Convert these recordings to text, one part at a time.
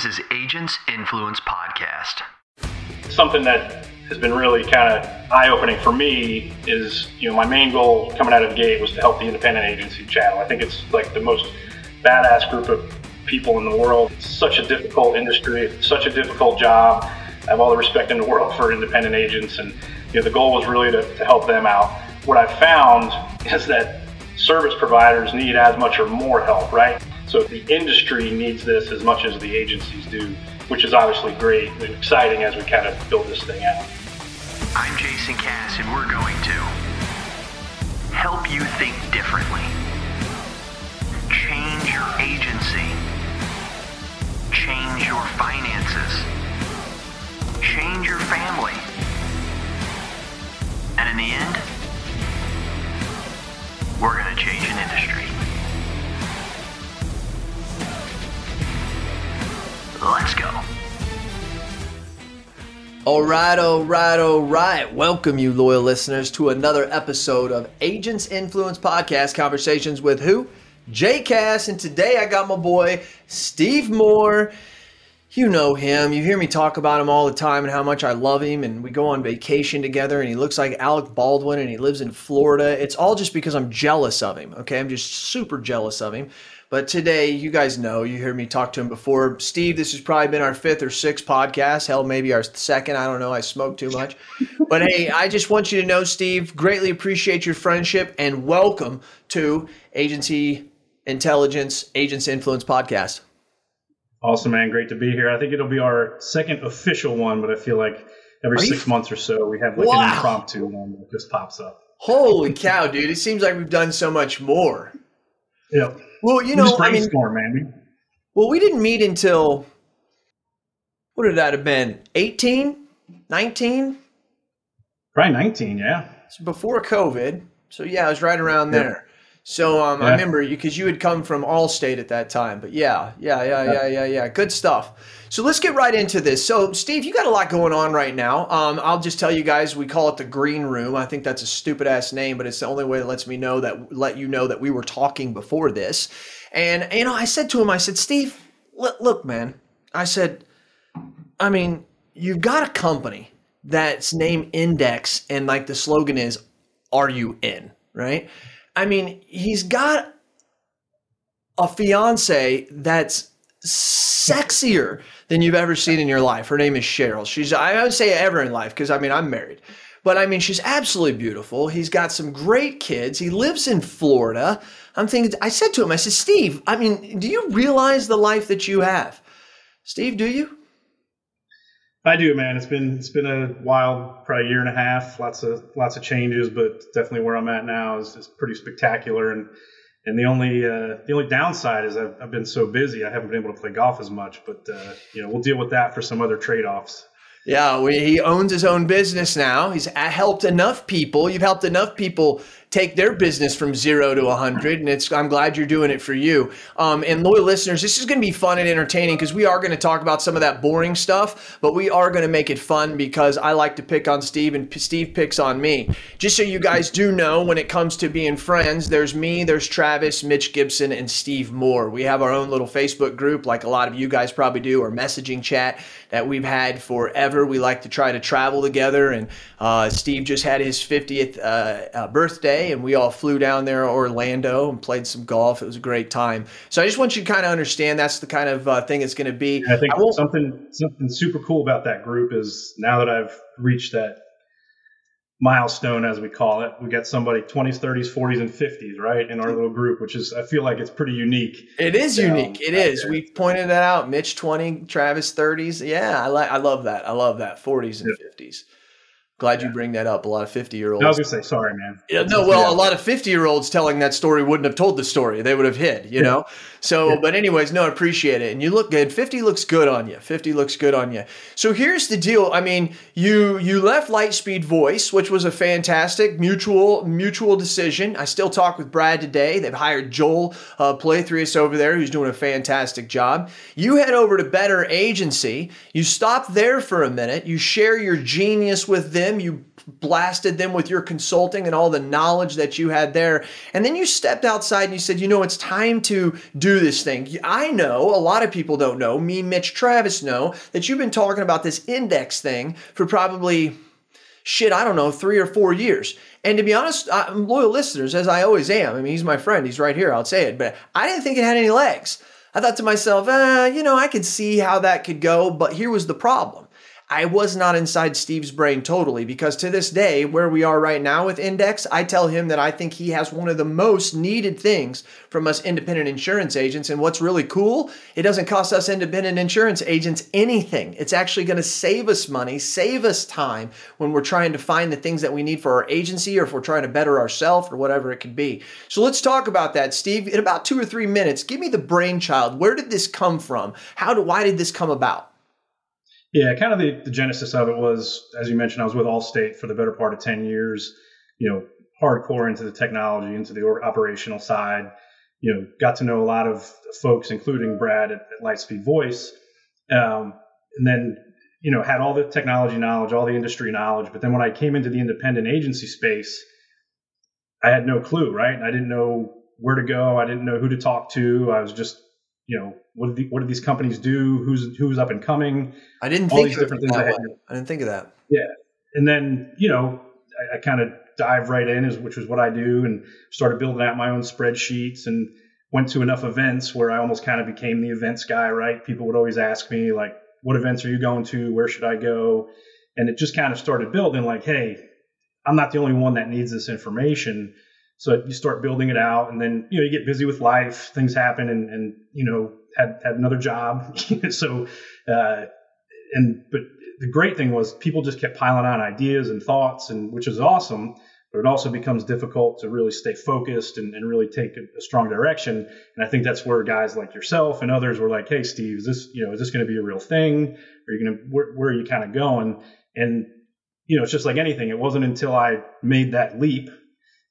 This is Agents Influence Podcast. Something that has been really kind of eye-opening for me is, my main goal coming out of the gate was to help the independent agency channel. I think it's like the most badass group of people in the world. It's such a difficult industry, it's such a difficult job. I have all the respect in the world for independent agents, and the goal was really to help them out. What I've found is that service providers need as much or more help, right? So the industry needs this as much as the agencies do, which is obviously great and exciting as we kind of build this thing out. I'm Jason Cass, and we're going to help you think differently, change your agency, change your finances, change your family, and in the end, we're going to change an industry. Let's go. All right. Welcome, you loyal listeners, to another episode of Agents Influence Podcast, Conversations with who? Jay Cass. And today I got my boy, Steve Mohr. You know him. You hear me talk about him all the time and how much I love him. And we go on vacation together, and he looks like Alec Baldwin, and he lives in Florida. It's all just because I'm jealous of him, okay? I'm just super jealous of him. But today, you guys know, you heard me talk to him before. Steve, this has probably been our fifth or sixth podcast. Hell, maybe our second. I don't know. I smoke too much. But hey, I just want you to know, Steve, greatly appreciate your friendship, and welcome to Agency Intelligence, Agents Influence Podcast. Awesome, man. Great to be here. I think it'll be our second official one, but I feel like every 6 months or so, we have like an impromptu one that just pops up. Holy cow, dude. It seems like we've done so much more. Yep. Well, we didn't meet until, what would that have been, 18, 19? Probably 19, yeah. It's before COVID. So, yeah, it was right around there. So I remember you, because you had come from Allstate at that time. But, yeah. Good stuff. So let's get right into this. So, Steve, you got a lot going on right now. I'll just tell you guys, we call it the green room. I think that's a stupid-ass name, but it's the only way that let you know that we were talking before this. And, I said to him, Steve, look, man. You've got a company that's named Index, and, the slogan is, are you in, right? He's got a fiance that's sexier than you've ever seen in your life. Her name is Cheryl. I would say ever in life, because I'm married, but she's absolutely beautiful. He's got some great kids. He lives in Florida. I said to him, Steve, do you realize the life that you have? Steve, do you? I do, man. It's been a wild, probably a year and a half. Lots of changes, but definitely where I'm at now is pretty spectacular. And the only downside is I've been so busy, I haven't been able to play golf as much. But we'll deal with that for some other trade-offs. Yeah, he owns his own business now. He's helped enough people. You've helped enough people take their business from 0 to 100, and I'm glad you're doing it for you. And loyal listeners, this is going to be fun and entertaining, because we are going to talk about some of that boring stuff, but we are going to make it fun, because I like to pick on Steve, and Steve picks on me. Just so you guys do know, when it comes to being friends, there's me, there's Travis, Mitch Gibson, and Steve Mohr. We have our own little Facebook group, like a lot of you guys probably do, or messaging chat that we've had forever. We like to try to travel together, and Steve just had his 50th birthday, and we all flew down there to Orlando and played some golf. It was a great time. So I just want you to kind of understand that's the kind of thing it's going to be. I think something super cool about that group is now that I've reached that milestone, as we call it, we got somebody 20s, 30s, 40s, and 50s, right, in our little group, which is, I feel like it's pretty unique. It is unique. It is. There. We pointed that out. Mitch 20, Travis 30s. Yeah, I love that. 40s and 50s. Glad you bring that up. A lot of 50-year-olds. I was going to say, sorry, man. Yeah, no, well, a lot of 50-year-olds telling that story wouldn't have told the story. They would have hid, know? So, but anyways, no, I appreciate it. And you look good. 50 looks good on you. So here's the deal. You left Lightspeed Voice, which was a fantastic mutual decision. I still talk with Brad today. They've hired Joel Plathrius over there, who's doing a fantastic job. You head over to Better Agency. You stop there for a minute. You share your genius with them. them. You blasted them with your consulting and all the knowledge that you had there. And then you stepped outside and you said, you know, it's time to do this thing. I know a lot of people don't know, me, Mitch, Travis know that you've been talking about this index thing for probably, I don't know, 3 or 4 years. And to be honest, I'm loyal listeners, as I always am. I mean, he's my friend. He's right here. I'll say it. But I didn't think it had any legs. I thought to myself, you know, I could see how that could go. But here was the problem. I was not inside Steve's brain totally, because to this day, where we are right now with Index, I tell him that I think he has one of the most needed things from us independent insurance agents. And what's really cool, it doesn't cost us independent insurance agents anything. It's actually going to save us money, save us time when we're trying to find the things that we need for our agency, or if we're trying to better ourselves, or whatever it could be. So let's talk about that, Steve. In about 2 or 3 minutes, give me the brainchild. Where did this come from? Why did this come about? Yeah, kind of the genesis of it was, as you mentioned, I was with Allstate for the better part of 10 years, you know, hardcore into the technology, into the operational side, you know, got to know a lot of folks, including Brad at Lightspeed Voice, and then, you know, had all the technology knowledge, all the industry knowledge. But then when I came into the independent agency space, I had no clue, right? I didn't know where to go. I didn't know who to talk to. I was just, you know, what do these companies do? Who's up and coming? I didn't think of different things. I didn't think of that. Yeah. And then, you know, I kind of dive right in, which was what I do, and started building out my own spreadsheets, and went to enough events where I almost kind of became the events guy, right? People would always ask me, like, what events are you going to? Where should I go? And it just kind of started building, like, hey, I'm not the only one that needs this information. So you start building it out, and then, you know, you get busy with life, things happen, and you know, had another job. But the great thing was people just kept piling on ideas and thoughts, and which is awesome, but it also becomes difficult to really stay focused and really take a strong direction. And I think that's where guys like yourself and others were like, hey, Steve, is this going to be a real thing? Are you going to, where are you kind of going? And, you know, it's just like anything. It wasn't until I made that leap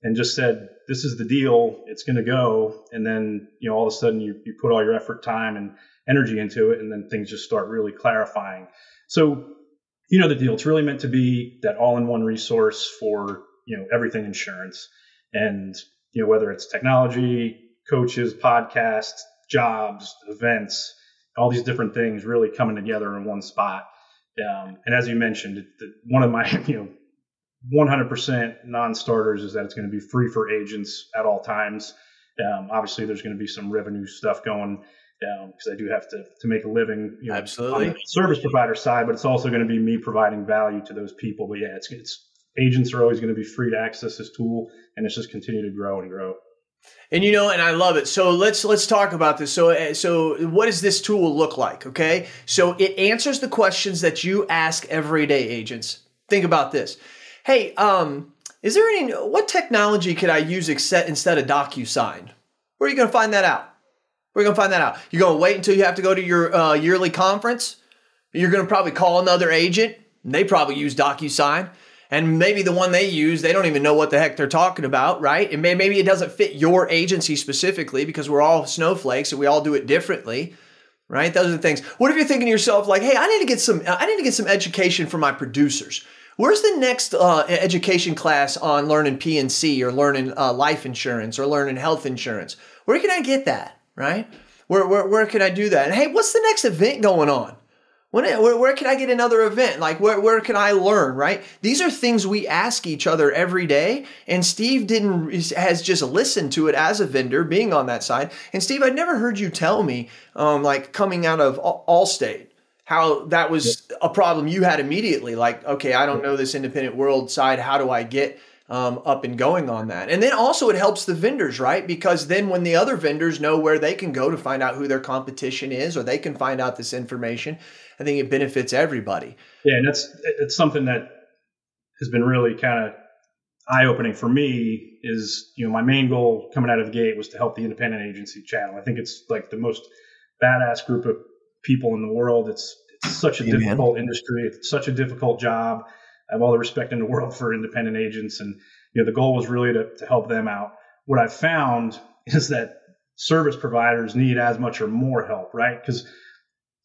and just said, this is the deal, it's going to go. And then, you know, all of a sudden you put all your effort, time, and energy into it, and then things just start really clarifying. So, you know the deal. It's really meant to be that all-in-one resource for, you know, everything insurance. And, you know, whether it's technology, coaches, podcasts, jobs, events, all these different things really coming together in one spot. And as you mentioned, one of my, you know, 100% non-starters is that it's going to be free for agents at all times. Obviously, there's going to be some revenue stuff going because I do have to make a living, you know, absolutely, on the service provider side, but it's also going to be me providing value to those people. But yeah, it's agents are always going to be free to access this tool, and it's just continue to grow and grow. And, you know, and I love it. So let's talk about this. So what does this tool look like? Okay, so it answers the questions that you ask everyday agents. Think about this. Hey, what technology could I use instead of DocuSign? Where are you going to find that out? You're going to wait until you have to go to your yearly conference? You're going to probably call another agent. They probably use DocuSign. And maybe the one they use, they don't even know what the heck they're talking about, right? And maybe it doesn't fit your agency specifically, because we're all snowflakes and we all do it differently, right? Those are the things. What if you're thinking to yourself, like, hey, I need to get some education for my producers? Where's the next education class on learning P&C, or learning life insurance, or learning health insurance? Where can I get that, right? Where can I do that? And hey, what's the next event going on? Where can I get another event? Like, where can I learn, right? These are things we ask each other every day. And Steve has just listened to it as a vendor, being on that side. And Steve, I'd never heard you tell me, like, coming out of Allstate, how that was a problem you had immediately. Like, okay, I don't know this independent world side. How do I get up and going on that? And then also it helps the vendors, right? Because then when the other vendors know where they can go to find out who their competition is, or they can find out this information, I think it benefits everybody. Yeah, and it's something that has been really kind of eye-opening for me is, you know, my main goal coming out of the gate was to help the independent agency channel. I think it's like the most badass group of people in the world. It's such a difficult industry. It's such a difficult job. I have all the respect in the world for independent agents. And, you know, the goal was really to help them out. What I've found is that service providers need as much or more help, right? Because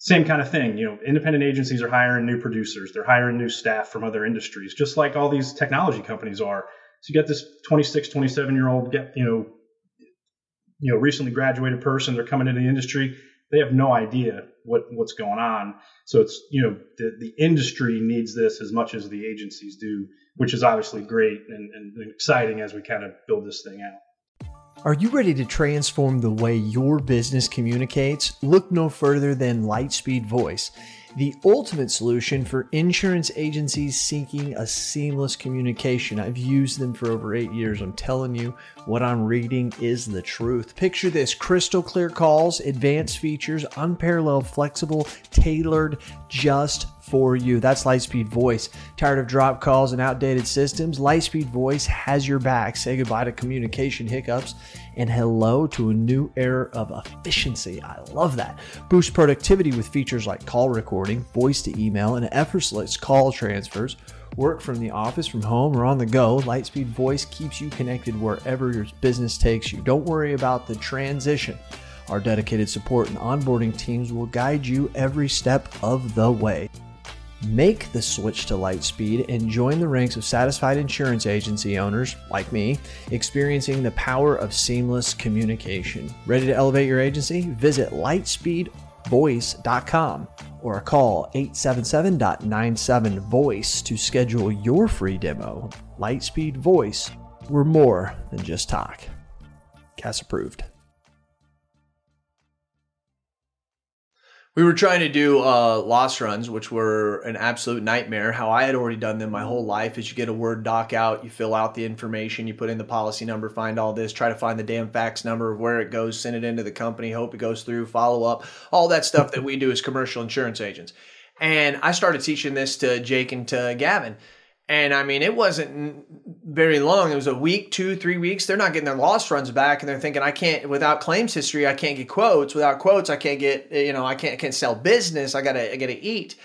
Same kind of thing, you know, independent agencies are hiring new producers, they're hiring new staff from other industries, just like all these technology companies are. So you got this 26, 27-year-old, recently graduated person, they're coming into the industry, they have no idea what's going on. So it's, you know, the industry needs this as much as the agencies do, which is obviously great and exciting as we kind of build this thing out. Are you ready to transform the way your business communicates? Look no further than Lightspeed Voice, the ultimate solution for insurance agencies seeking a seamless communication. I've used them for over 8 years. I'm telling you, what I'm reading is the truth. Picture this: crystal clear calls, advanced features, unparalleled, flexible, tailored, just for you. That's Lightspeed Voice. Tired of drop calls and outdated systems? Lightspeed Voice has your back. Say goodbye to communication hiccups and hello to a new era of efficiency. I love that. Boost productivity with features like call recording, voice to email, and effortless call transfers. Work from the office, from home, or on the go. Lightspeed Voice keeps you connected wherever your business takes you. Don't worry about the transition. Our dedicated support and onboarding teams will guide you every step of the way. Make the switch to Lightspeed and join the ranks of satisfied insurance agency owners like me, experiencing the power of seamless communication. Ready to elevate your agency? Visit lightspeedvoice.com or call 877-97-VOICE to schedule your free demo. Lightspeed Voice, we're more than just talk. Cass approved. We were trying to do loss runs, which were an absolute nightmare. How I had already done them my whole life is you get a Word doc out, you fill out the information, you put in the policy number, find all this, try to find the damn fax number of where it goes, send it into the company, hope it goes through, follow up, all that stuff that we do as commercial insurance agents. And I started teaching this to Jake and to Gavin. And I mean, it wasn't very long. It was a week, 2-3 weeks. They're not getting their loss runs back. And they're thinking, I can't, without claims history, I can't get quotes. Without quotes, I can't get, I can't sell business. I gotta eat.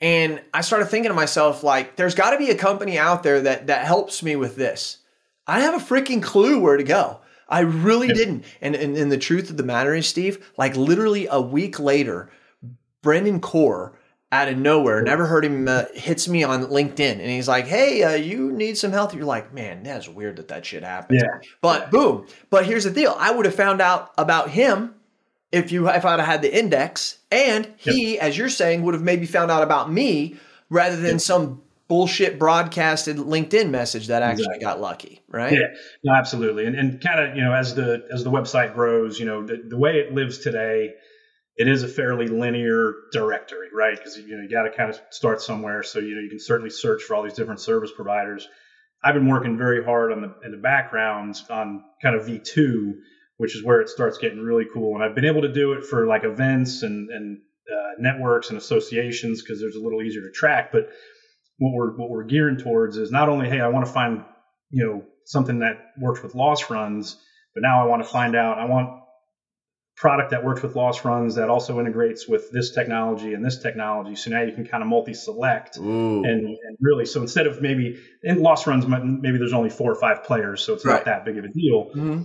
And I started thinking to myself, like, there's gotta be a company out there that helps me with this. I have a freaking clue where to go. I really didn't. And the truth of the matter is, Steve, like literally a week later, Brendan Corr, out of nowhere, never heard him, hits me on LinkedIn. And he's like, hey, you need some help. You're like, man, that's weird that shit happened. Yeah. But boom. But here's the deal. I would have found out about him if I'd have had the index. And he, as you're saying, would have maybe found out about me rather than some bullshit broadcasted LinkedIn message that actually got lucky. Right? Yeah, no, absolutely. And kind of, you know, as the website grows, you know, the way it lives today, it is a fairly linear directory, right? Because, you know, you got to kind of start somewhere. So, you know, you can certainly search for all these different service providers. I've been working very hard in the background on kind of V2, which is where it starts getting really cool. And I've been able to do it for like events and networks and associations because there's a little easier to track. But what we're gearing towards is not only, hey, I want to find, you know, something that works with loss runs, but now I want to find out, I want product that works with loss runs that also integrates with this technology and this technology. So now you can kind of multi-select and really, so instead of maybe in loss runs, maybe there's only 4 or 5 players. So it's not that big of a deal, but you know,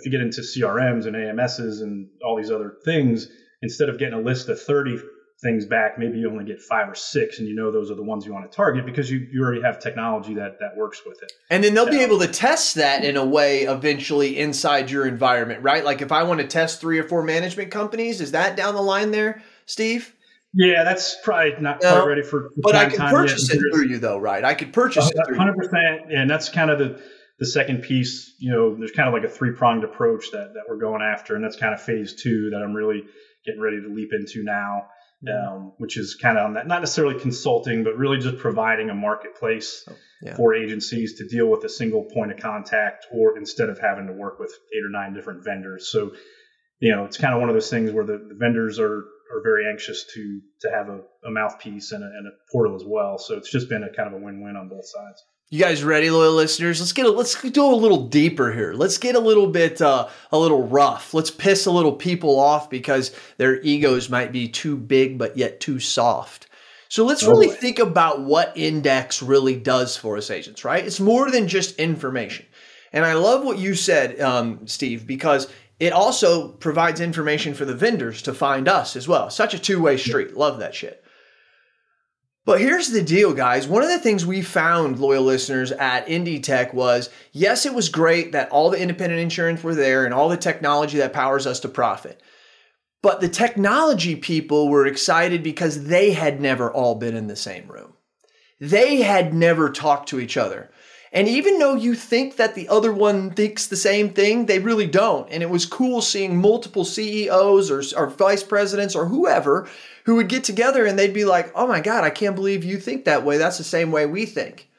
if you get into CRMs and AMSs and all these other things, instead of getting a list of 30 things back, maybe you only get 5 or 6, and you know those are the ones you want to target because you already have technology that works with it. And then they'll be able to test that in a way eventually inside your environment, right? Like if I want to test 3 or 4 management companies, is that down the line there, Steve? Yeah, that's probably not quite ready for but I can purchase yet. It through you though, right? I could purchase it through 100%, and that's kind of the second piece. You know, there's kind of like a 3-pronged approach that we're going after, and that's kind of phase 2 that I'm really getting ready to leap into now. Which is kind of on that, not necessarily consulting, but really just providing a marketplace for agencies to deal with a single point of contact, or instead of having to work with 8 or 9 different vendors. So, you know, it's kind of one of those things where the vendors are very anxious to have a mouthpiece and a portal as well. So it's just been a kind of a win-win on both sides. You guys ready, loyal listeners? Let's go a little deeper here. Let's get a little rough. Let's piss a little people off because their egos might be too big, but yet too soft. So let's really think about what Index really does for us agents, right? It's more than just information. And I love what you said, Steve, because It also provides information for the vendors to find us as well. Such a two-way street. Love that shit. But here's the deal, guys. One of the things we found, loyal listeners, at IndyTech was, yes, it was great that all the independent insurance were there and all the technology that powers us to profit. But the technology people were excited because they had never all been in the same room. They had never talked to each other. And even though you think that the other one thinks the same thing, they really don't. And it was cool seeing multiple CEOs or vice presidents or whoever who would get together and they'd be like, oh my God, I can't believe you think that way. That's the same way we think.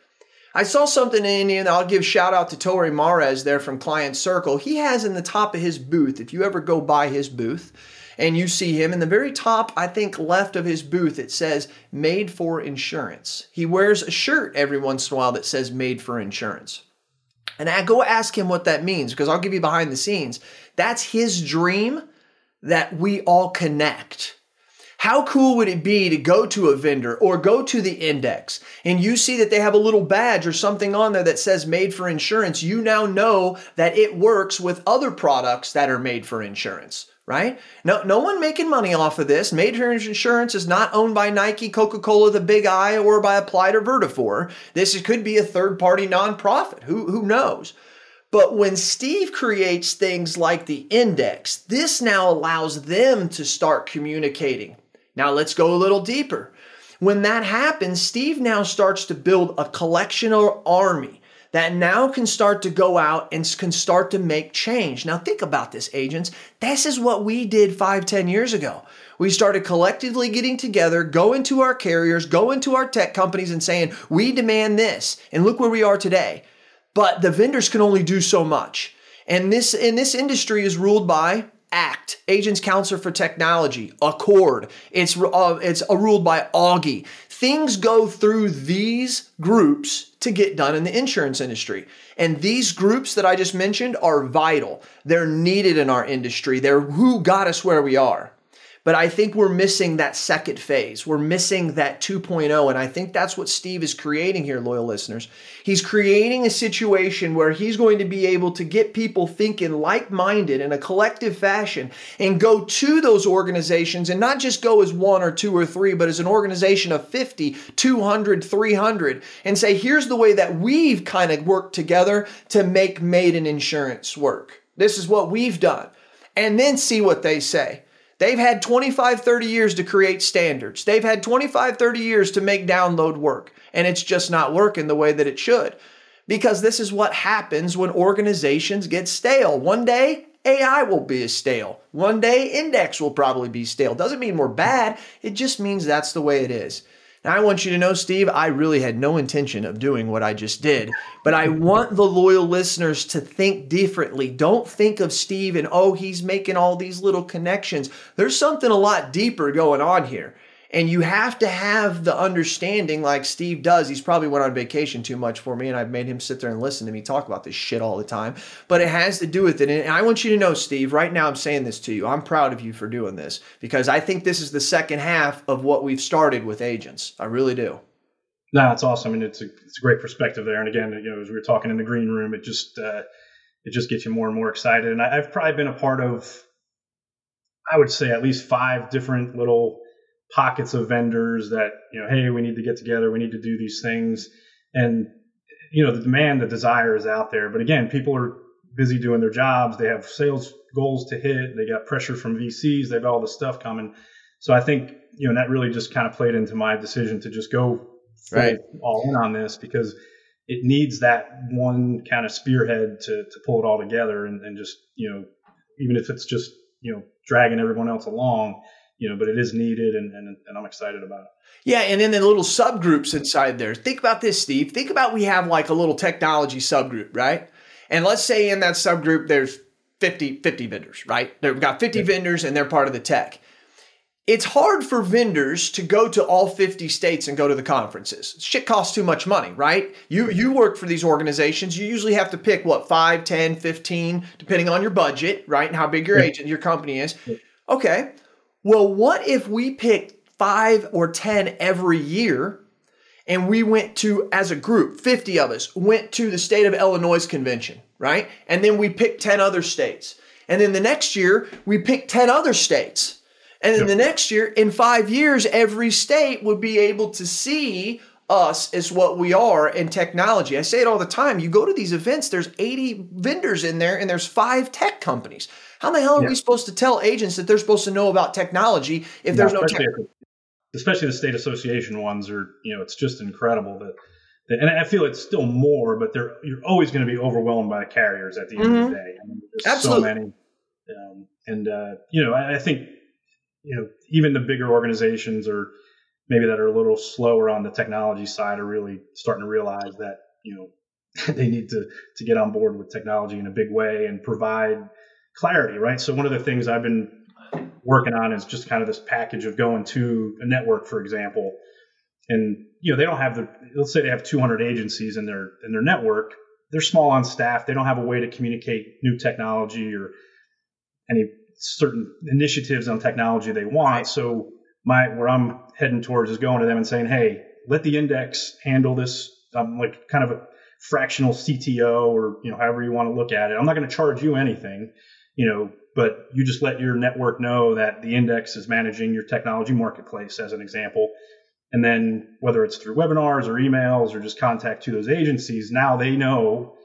I saw something and I'll give shout out to Tori Mares there from Client Circle. He has in the top of his booth, if you ever go by his booth and you see him, in the very top, I think left of his booth, it says made for insurance. He wears a shirt every once in a while that says made for insurance. And I go ask him what that means, because I'll give you behind the scenes. That's his dream, that we all connect. How cool would it be to go to a vendor or go to the Index and you see that they have a little badge or something on there that says made for insurance? You now know that it works with other products that are made for insurance, right? No one making money off of this. Made for insurance is not owned by Nike, Coca-Cola, the Big I, or by Applied or Vertifor. This could be a third-party nonprofit. Who knows? But when Steve creates things like the Index, this now allows them to start communicating. Now let's go a little deeper. When that happens, Steve now starts to build a collection or army that now can start to go out and can start to make change. Now think about this, agents. This is what we did 5-10 years ago. We started collectively getting together, going to our carriers, going to our tech companies and saying, we demand this. And look where we are today. But the vendors can only do so much. And this industry is ruled by ACT, Agents Council for Technology, Accord. It's ruled by AUGI. Things go through these groups to get done in the insurance industry. And these groups that I just mentioned are vital. They're needed in our industry. They're who got us where we are. But I think we're missing that second phase. We're missing that 2.0. And I think that's what Steve is creating here, loyal listeners. He's creating a situation where he's going to be able to get people thinking like-minded in a collective fashion and go to those organizations and not just go as one or two or three, but as an organization of 50, 200, 300 and say, here's the way that we've kind of worked together to make made in insurance work. This is what we've done. And then see what they say. They've had 25, 30 years to create standards. They've had 25, 30 years to make download work. And it's just not working the way that it should. Because this is what happens when organizations get stale. One day, AI will be stale. One day, Index will probably be stale. Doesn't mean we're bad. It just means that's the way it is. Now, I want you to know, Steve, I really had no intention of doing what I just did, but I want the loyal listeners to think differently. Don't think of Steve and, oh, he's making all these little connections. There's something a lot deeper going on here, and you have to have the understanding like Steve does. He's probably went on vacation too much for me, and I've made him sit there and listen to me talk about this shit all the time, but it has to do with it, and I want you to know, Steve, right now I'm saying this to you. I'm proud of you for doing this because I think this is the second half of what we've started with agents. I really do. No, it's awesome. I mean, it's a great perspective there, and again, you know, as we were talking in the green room, it just gets you more and more excited, and I've probably been a part of, I would say, at least 5 different little pockets of vendors that, you know, hey, we need to get together. We need to do these things. And, you know, the demand, the desire is out there. But again, people are busy doing their jobs. They have sales goals to hit. They got pressure from VCs. They've got all this stuff coming. So I think, you know, that really just kind of played into my decision to just go all in on this because it needs that one kind of spearhead to pull it all together and just, you know, even if it's just, you know, dragging everyone else along, you know, but it is needed and I'm excited about it. Yeah. And then the little subgroups inside there. Think about this, Steve. Think about we have like a little technology subgroup, right? And let's say in that subgroup, there's 50 vendors, right? We've got 50 vendors and they're part of the tech. It's hard for vendors to go to all 50 states and go to the conferences. Shit costs too much money, right? You work for these organizations. You usually have to pick, 5, 10, 15, depending on your budget, right? And how big your agent, your company is. Okay. Well, what if we picked 5 or 10 every year and we went to, as a group, 50 of us went to the state of Illinois convention, right? And then we picked 10 other states. And then the next year, we pick 10 other states. And then the next year, in 5 years, every state would be able to see us as what we are in technology. I say it all the time. You go to these events, there's 80 vendors in there and there's 5 tech companies. How in the hell are we supposed to tell agents that they're supposed to know about technology if there's no tech? Especially the state association ones are, it's just incredible that. And I feel it's still more, but you're always going to be overwhelmed by the carriers at the end of the day. I mean, there's so many. I think, even the bigger organizations or maybe that are a little slower on the technology side are really starting to realize that, they need to get on board with technology in a big way and provide clarity, right? So one of the things I've been working on is just kind of this package of going to a network, for example, and they don't have let's say they have 200 agencies in their network. They're small on staff. They don't have a way to communicate new technology or any certain initiatives on technology they want. So where I'm heading towards is going to them and saying, hey, let the index handle this, like kind of a fractional CTO or, however you want to look at it. I'm not going to charge you anything, but you just let your network know that the index is managing your technology marketplace as an example. And then whether it's through webinars or emails or just contact to those agencies, now they know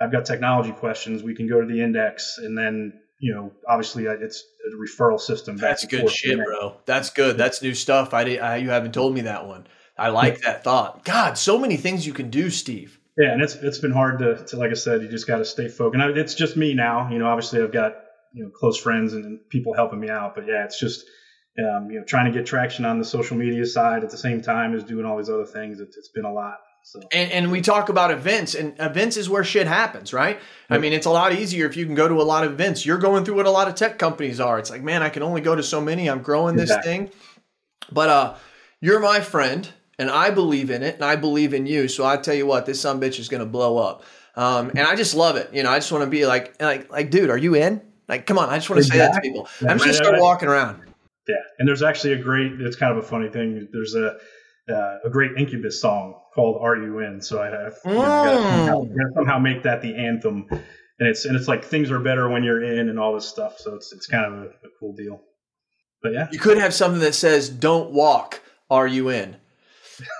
I've got technology questions. We can go to the index and then, obviously it's a referral system. That's good shit, bro. That's good. That's new stuff. You haven't told me that one. I like that thought. God, so many things you can do, Steve. Yeah. And it's been hard to like I said, you just got to stay focused. And it's just me now, obviously I've got, close friends and people helping me out, but yeah, it's just, trying to get traction on the social media side at the same time as doing all these other things. It's been a lot. So. And we talk about events, and events is where shit happens, right? I mean, it's a lot easier if you can go to a lot of events. You're going through what a lot of tech companies are. It's like, man, I can only go to so many. I'm growing this thing. But you're my friend, and I believe in it, and I believe in you. So I tell you what, this sumbitch is going to blow up. And I just love it. I just want to be like, dude, are you in? Like, come on. I just want to say that to people. Yeah, I'm just going to start walking around. Yeah. And there's actually it's kind of a funny thing. There's a great Incubus song called Are You In? So I have gotta somehow make that the anthem. And it's like things are better when you're in and all this stuff. So it's kind of a cool deal. But yeah. You could have something that says, don't walk. Are you in?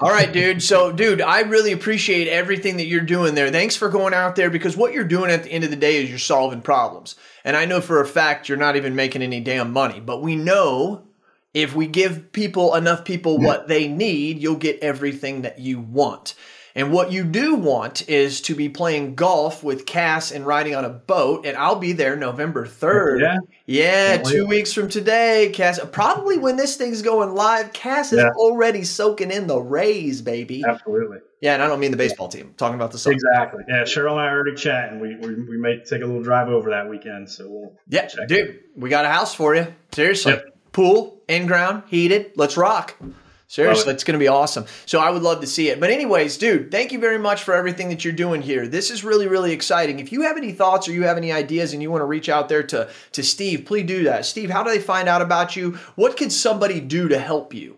All right, dude. So, dude, I really appreciate everything that you're doing there. Thanks for going out there, because what you're doing at the end of the day is you're solving problems. And I know for a fact you're not even making any damn money, but we know if we give enough people what they need, you'll get everything that you want. And what you do want is to be playing golf with Cass and riding on a boat. And I'll be there November 3rd. Yeah, 2 weeks from today, Cass. Probably when this thing's going live, Cass is already soaking in the Rays, baby. Absolutely. Yeah, and I don't mean the baseball team. I'm talking about the soccer. Exactly. Yeah, Cheryl and I already chat, and we may take a little drive over that weekend. So we'll check. Dude, we got a house for you. Seriously. Yep. Pool, in-ground, heated. Let's rock. Seriously, it's going to be awesome. So I would love to see it. But anyways, dude, thank you very much for everything that you're doing here. This is really, really exciting. If you have any thoughts or you have any ideas and you want to reach out there to Steve, please do that. Steve, how do they find out about you? What could somebody do to help you?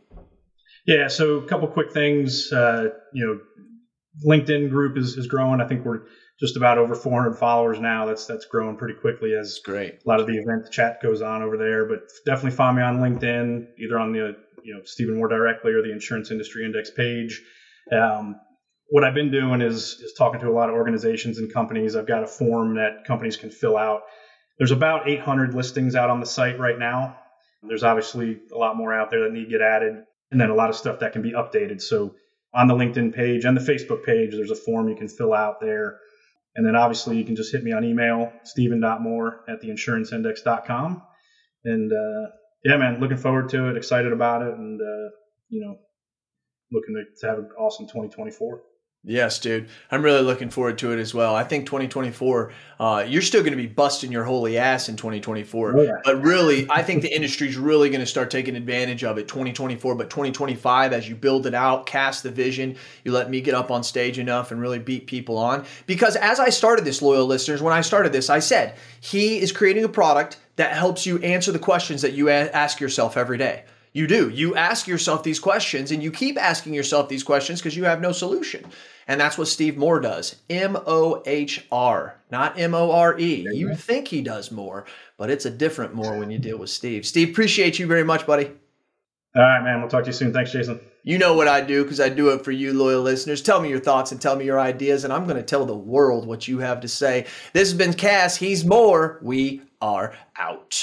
Yeah, so a couple quick things. LinkedIn group is growing. I think we're just about over 400 followers now. That's growing pretty quickly as a lot of the event chat goes on over there. But definitely find me on LinkedIn, either on the Stephen Mohr directly or the Insurance Industry Index page. What I've been doing is talking to a lot of organizations and companies. I've got a form that companies can fill out. There's about 800 listings out on the site right now. There's obviously a lot more out there that need to get added, and then a lot of stuff that can be updated. So on the LinkedIn page and the Facebook page, there's a form you can fill out there. And then obviously you can just hit me on email, stephen.mohr@theinsuranceindex.com. And, yeah, man, looking forward to it, excited about it, and, looking to have an awesome 2024. Yes, dude. I'm really looking forward to it as well. I think 2024, you're still going to be busting your holy ass in 2024. Yeah. But really, I think the industry's really going to start taking advantage of it 2024. But 2025, as you build it out, cast the vision, you let me get up on stage enough and really beat people on. Because as I started this, loyal listeners, when I started this, I said, he is creating a product that helps you answer the questions that you ask yourself every day. You do. You ask yourself these questions, and you keep asking yourself these questions because you have no solution. And that's what Steve Mohr does. M-O-H-R, not M-O-R-E. You think he does more, but it's a different Mohr when you deal with Steve. Steve, appreciate you very much, buddy. All right, man. We'll talk to you soon. Thanks, Jason. You know what I do because I do it for you, loyal listeners. Tell me your thoughts and tell me your ideas, and I'm going to tell the world what you have to say. This has been Cass. He's Mohr. We are out.